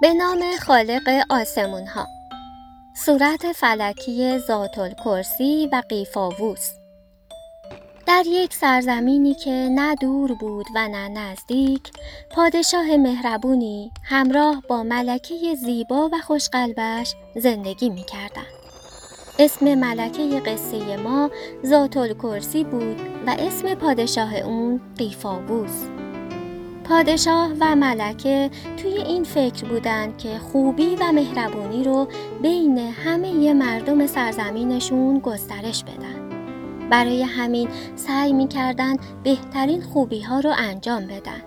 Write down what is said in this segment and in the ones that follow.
به نام خالق آسمون ها. صورت فلکی ذاتالکرسی و قیفاووس. در یک سرزمینی که نه دور بود و نه نزدیک، پادشاه مهربونی همراه با ملکه زیبا و خوشقلبش زندگی می کردن. اسم ملکه قصه ما ذاتالکرسی بود و اسم پادشاه اون قیفاووس. پادشاه و ملکه توی این فکر بودن که خوبی و مهربونی رو بین همه مردم سرزمینشون گسترش بدن. برای همین سعی می‌کردند بهترین خوبی‌ها رو انجام بدن.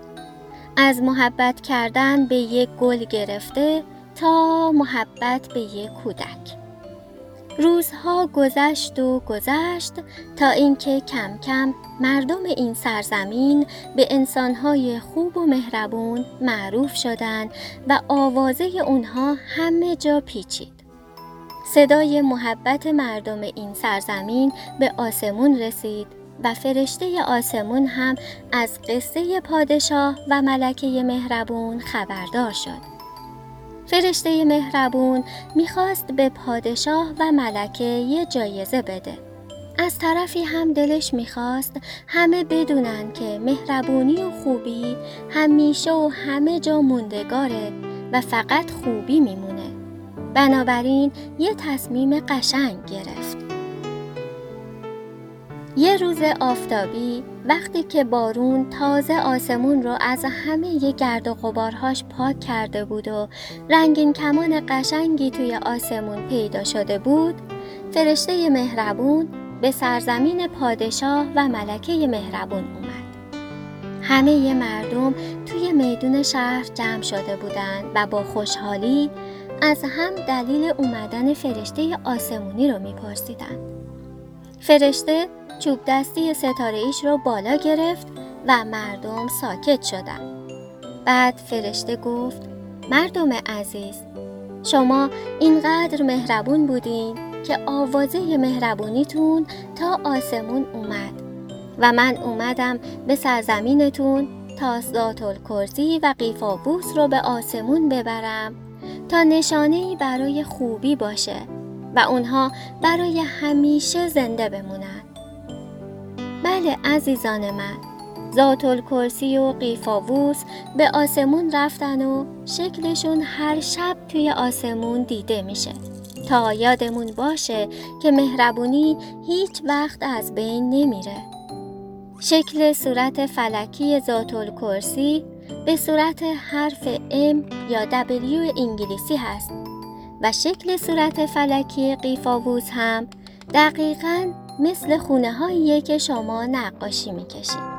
از محبت کردن به یک گل گرفته تا محبت به یک کودک. روزها گذشت و گذشت تا اینکه کم کم مردم این سرزمین به انسان‌های خوب و مهربون معروف شدند و آوازه اونها همه جا پیچید. صدای محبت مردم این سرزمین به آسمون رسید و فرشته آسمون هم از قصه پادشاه و ملکه مهربون خبردار شد. فرشته مهربون میخواست به پادشاه و ملکه یه جایزه بده. از طرفی هم دلش میخواست همه بدونن که مهربونی و خوبی همیشه و همه جا موندگاره و فقط خوبی میمونه. بنابراین یه تصمیم قشنگ گرفت. یه روز آفتابی وقتی که بارون تازه آسمون رو از همه یه گرد و غبارهاش پاک کرده بود و رنگین کمان قشنگی توی آسمون پیدا شده بود، فرشته مهربون به سرزمین پادشاه و ملکه مهربون اومد. همه مردم توی میدون شهر جمع شده بودند و با خوشحالی از هم دلیل اومدن فرشته آسمونی رو میپرسیدن. فرشته چوب دستی ستاره‌ایش رو بالا گرفت و مردم ساکت شدن. بعد فرشته گفت: مردم عزیز، شما اینقدر مهربون بودین که آوازه مهربونیتون تا آسمون اومد و من اومدم به سرزمینتون تا ذاتالکرسی و قیفاووس رو به آسمون ببرم تا نشانه‌ای برای خوبی باشه و اونها برای همیشه زنده بمونن. بله عزیزان من، ذاتالکرسی و قیفاووس به آسمون رفتن و شکلشون هر شب توی آسمون دیده میشه تا یادمون باشه که مهربونی هیچ وقت از بین نمیره. شکل صورت فلکی ذاتالکرسی به صورت حرف M یا W انگلیسی هست و شکل صورت فلکی قیفاووس هم دقیقاً مثل خونه‌هاییه که شما نقاشی می‌کشید.